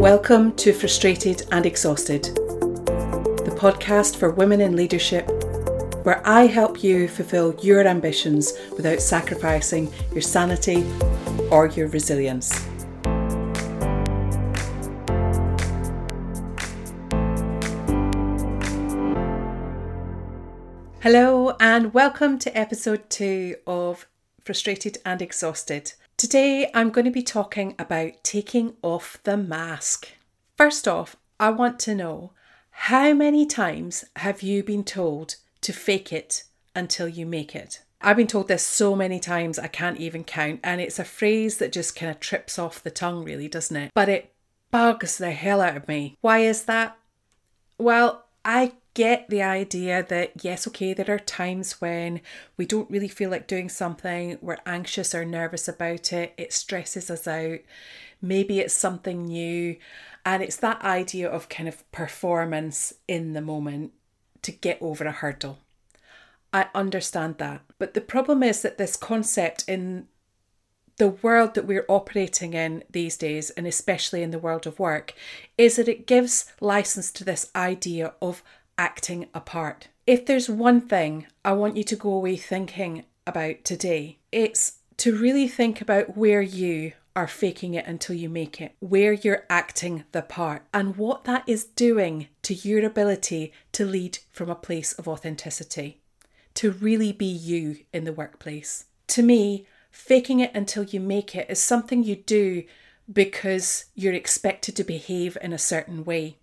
Welcome to Frustrated and Exhausted, the podcast for women in leadership, where I help you fulfill your ambitions without sacrificing your sanity or your resilience. Hello and welcome to episode 2 of Frustrated and Exhausted. Today I'm going to be talking about taking off the mask. First off, I want to know, how many times have you been told to fake it until you make it? I've been told this so many times I can't even count, and it's a phrase that just kind of trips off the tongue really, doesn't it? But it bugs the hell out of me. Why is that? Well, I get the idea that yes, okay, there are times when we don't really feel like doing something, we're anxious or nervous about it, it stresses us out, maybe it's something new, and it's that idea of kind of performance in the moment to get over a hurdle. I understand that, but the problem is that this concept in the world that we're operating in these days, and especially in the world of work, is that it gives license to this idea of acting a part. If there's one thing I want you to go away thinking about today, it's to really think about where you are faking it until you make it, where you're acting the part, and what that is doing to your ability to lead from a place of authenticity, to really be you in the workplace. To me, faking it until you make it is something you do because you're expected to behave in a certain way.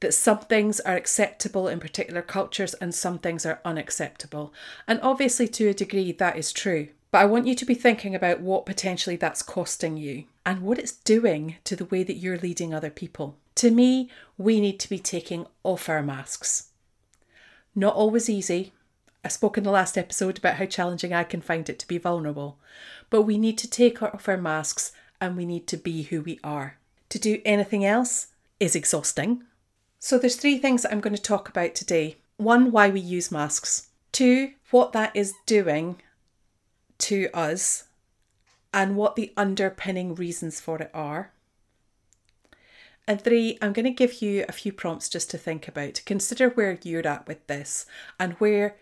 That some things are acceptable in particular cultures and some things are unacceptable. And obviously to a degree that is true. But I want you to be thinking about what potentially that's costing you and what it's doing to the way that you're leading other people. To me, we need to be taking off our masks. Not always easy. I spoke in the last episode about how challenging I can find it to be vulnerable. But we need to take off our masks and we need to be who we are. To do anything else is exhausting. So there's 3 things that I'm going to talk about today. 1, why we use masks. 2, what that is doing to us and what the underpinning reasons for it are. And 3, I'm going to give you a few prompts just to think about, to consider where you're at with this and where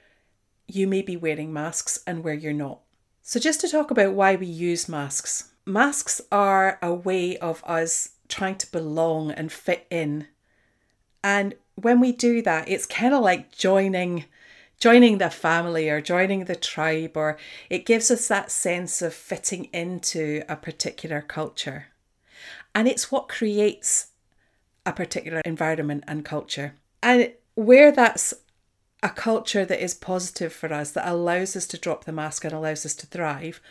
you may be wearing masks and where you're not. So just to talk about why we use masks. Masks are a way of us trying to belong and fit in. And when we do that, it's kind of like joining the family or joining the tribe, or it gives us that sense of fitting into a particular culture. And it's what creates a particular environment and culture. And where that's a culture that is positive for us, that allows us to drop the mask and allows us to thrive,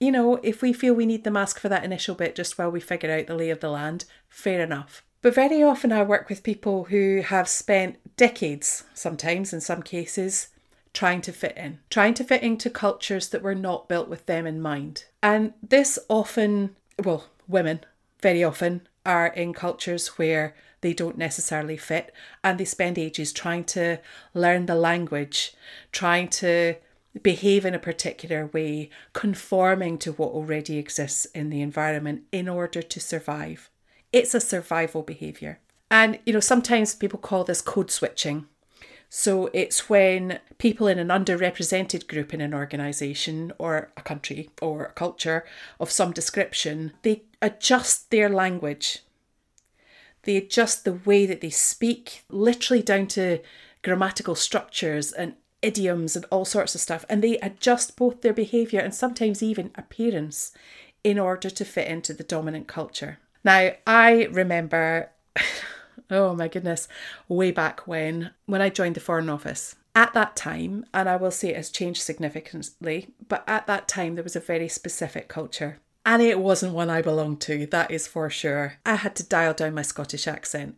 you know, if we feel we need the mask for that initial bit just while we figure out the lay of the land, fair enough. But very often I work with people who have spent decades, sometimes in some cases, trying to fit into cultures that were not built with them in mind. And this often, well, women very often are in cultures where they don't necessarily fit, and they spend ages trying to learn the language, trying to behave in a particular way, conforming to what already exists in the environment in order to survive. It's a survival behaviour. And, you know, sometimes people call this code switching. So it's when people in an underrepresented group in an organisation or a country or a culture of some description, they adjust their language. They adjust the way that they speak, literally down to grammatical structures and idioms and all sorts of stuff. And they adjust both their behaviour and sometimes even appearance in order to fit into the dominant culture. Now, I remember, oh my goodness, way back when I joined the Foreign Office. At that time, and I will say it has changed significantly, but at that time there was a very specific culture. And it wasn't one I belonged to, that is for sure. I had to dial down my Scottish accent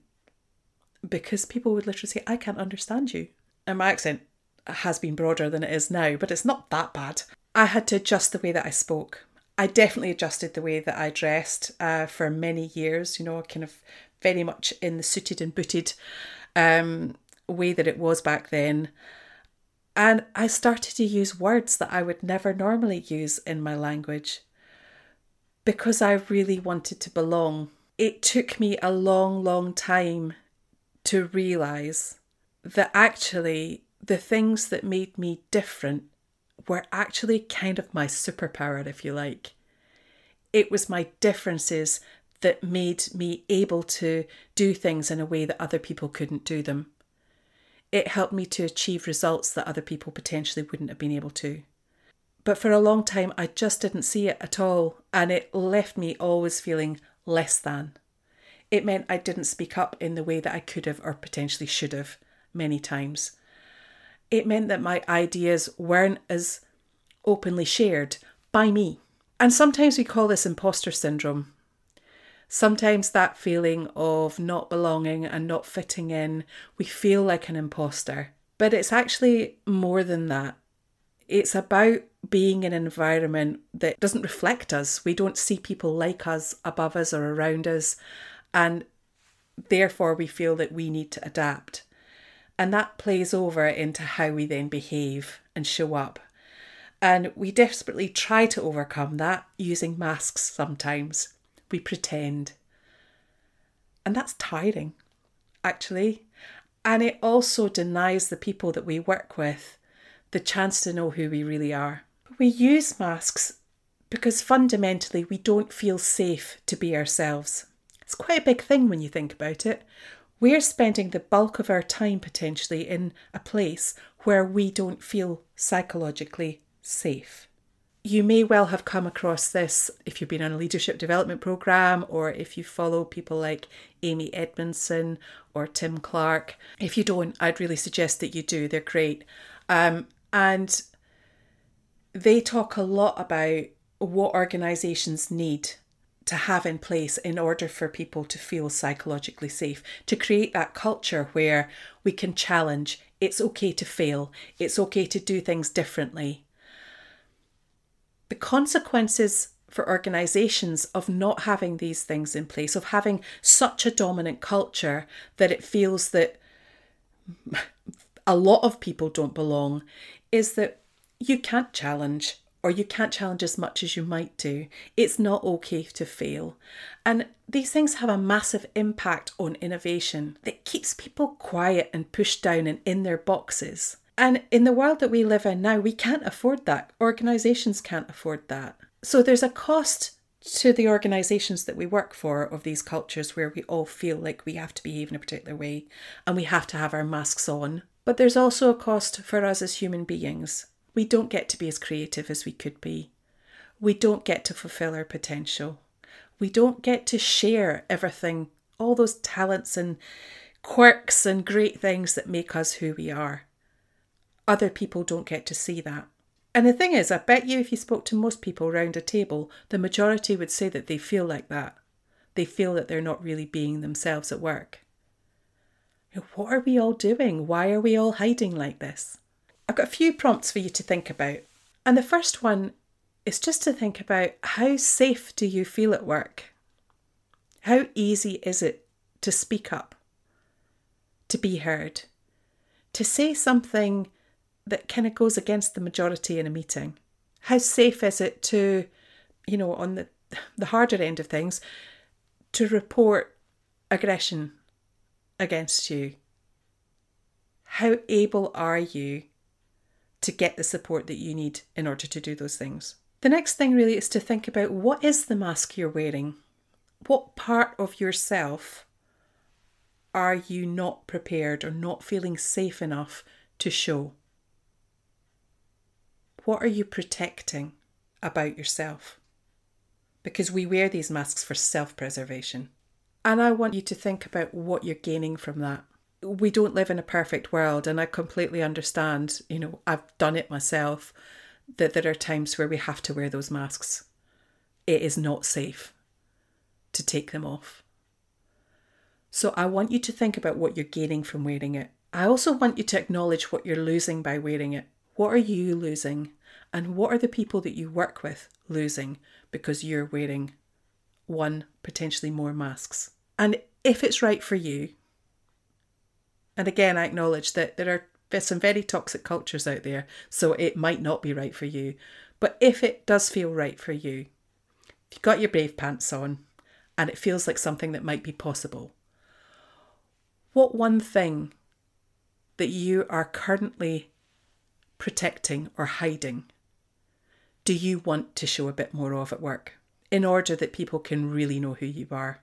because people would literally say, I can't understand you. And my accent has been broader than it is now, but it's not that bad. I had to adjust the way that I spoke. I definitely adjusted the way that I dressed for many years, you know, kind of very much in the suited and booted way that it was back then. And I started to use words that I would never normally use in my language because I really wanted to belong. It took me a long, long time to realise that actually the things that made me different were actually kind of my superpower, if you like. It was my differences that made me able to do things in a way that other people couldn't do them. It helped me to achieve results that other people potentially wouldn't have been able to. But for a long time, I just didn't see it at all, and it left me always feeling less than. It meant I didn't speak up in the way that I could have or potentially should have many times. It meant that my ideas weren't as openly shared by me. And sometimes we call this imposter syndrome. Sometimes that feeling of not belonging and not fitting in, we feel like an imposter. But it's actually more than that. It's about being in an environment that doesn't reflect us. We don't see people like us, above us or around us. And therefore we feel that we need to adapt. And that plays over into how we then behave and show up. And we desperately try to overcome that using masks sometimes. We pretend. And that's tiring, actually. And it also denies the people that we work with the chance to know who we really are. We use masks because fundamentally we don't feel safe to be ourselves. It's quite a big thing when you think about it. We're spending the bulk of our time potentially in a place where we don't feel psychologically safe. You may well have come across this if you've been on a leadership development program, or if you follow people like Amy Edmondson or Tim Clark. If you don't, I'd really suggest that you do. They're great. And they talk a lot about what organisations need to have in place in order for people to feel psychologically safe, to create that culture where we can challenge. It's okay to fail. It's okay to do things differently. The consequences for organisations of not having these things in place, of having such a dominant culture that it feels that a lot of people don't belong, is that you can't challenge, or you can't challenge as much as you might do. It's not okay to fail. And these things have a massive impact on innovation that keeps people quiet and pushed down and in their boxes. And in the world that we live in now, we can't afford that. Organisations can't afford that. So there's a cost to the organisations that we work for of these cultures where we all feel like we have to behave in a particular way and we have to have our masks on. But there's also a cost for us as human beings. We don't get to be as creative as we could be. We don't get to fulfill our potential. We don't get to share everything, all those talents and quirks and great things that make us who we are. Other people don't get to see that. And the thing is, I bet you if you spoke to most people round a table, the majority would say that they feel like that. They feel that they're not really being themselves at work. What are we all doing? Why are we all hiding like this? I've got a few prompts for you to think about. And the first one is just to think about, how safe do you feel at work? How easy is it to speak up, to be heard, to say something that kind of goes against the majority in a meeting? How safe is it to, on the harder end of things, to report aggression against you? How able are you to get the support that you need in order to do those things? The next thing really is to think about, what is the mask you're wearing? What part of yourself are you not prepared or not feeling safe enough to show? What are you protecting about yourself? Because we wear these masks for self-preservation. And I want you to think about what you're gaining from that. We don't live in a perfect world, and I completely understand, I've done it myself, that there are times where we have to wear those masks. It is not safe to take them off. So I want you to think about what you're gaining from wearing it. I also want you to acknowledge what you're losing by wearing it. What are you losing? And what are the people that you work with losing because you're wearing one, potentially more masks? And if it's right for you, and again, I acknowledge that there's some very toxic cultures out there, so it might not be right for you. But if it does feel right for you, if you've got your brave pants on and it feels like something that might be possible. What one thing that you are currently protecting or hiding do you want to show a bit more of at work, in order that people can really know who you are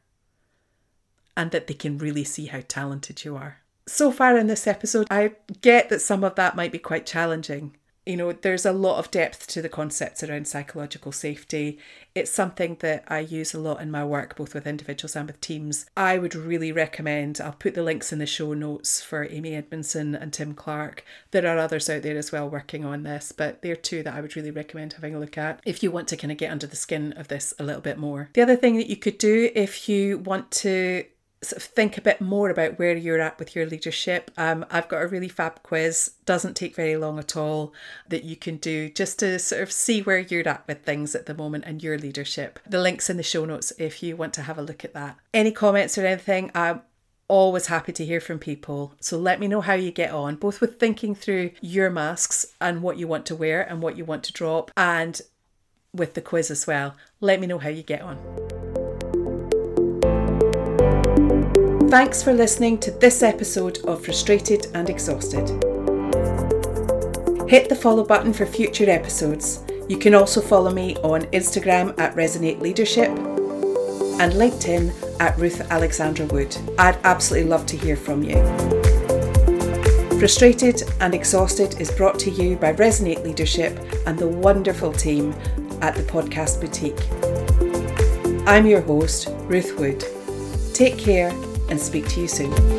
and that they can really see how talented you are? So far in this episode, I get that some of that might be quite challenging. You know, there's a lot of depth to the concepts around psychological safety. It's something that I use a lot in my work, both with individuals and with teams. I would really recommend, I'll put the links in the show notes for Amy Edmondson and Tim Clark. There are others out there as well working on this, but they're two that I would really recommend having a look at if you want to kind of get under the skin of this a little bit more. The other thing that you could do if you want to sort of think a bit more about where you're at with your leadership. I've got a really fab quiz, doesn't take very long at all, that you can do just to sort of see where you're at with things at the moment and your leadership. The link's in the show notes if you want to have a look at that. Any comments or anything, I'm always happy to hear from people. So let me know how you get on, both with thinking through your masks and what you want to wear and what you want to drop, and with the quiz as well. Let me know how you get on. Thanks for listening to this episode of Frustrated and Exhausted. Hit the follow button for future episodes. You can also follow me on Instagram at Resonate Leadership and LinkedIn at Ruth Alexandra Wood. I'd absolutely love to hear from you. Frustrated and Exhausted is brought to you by Resonate Leadership and the wonderful team at the Podcast Boutique. I'm your host, Ruth Wood. Take care, and speak to you soon.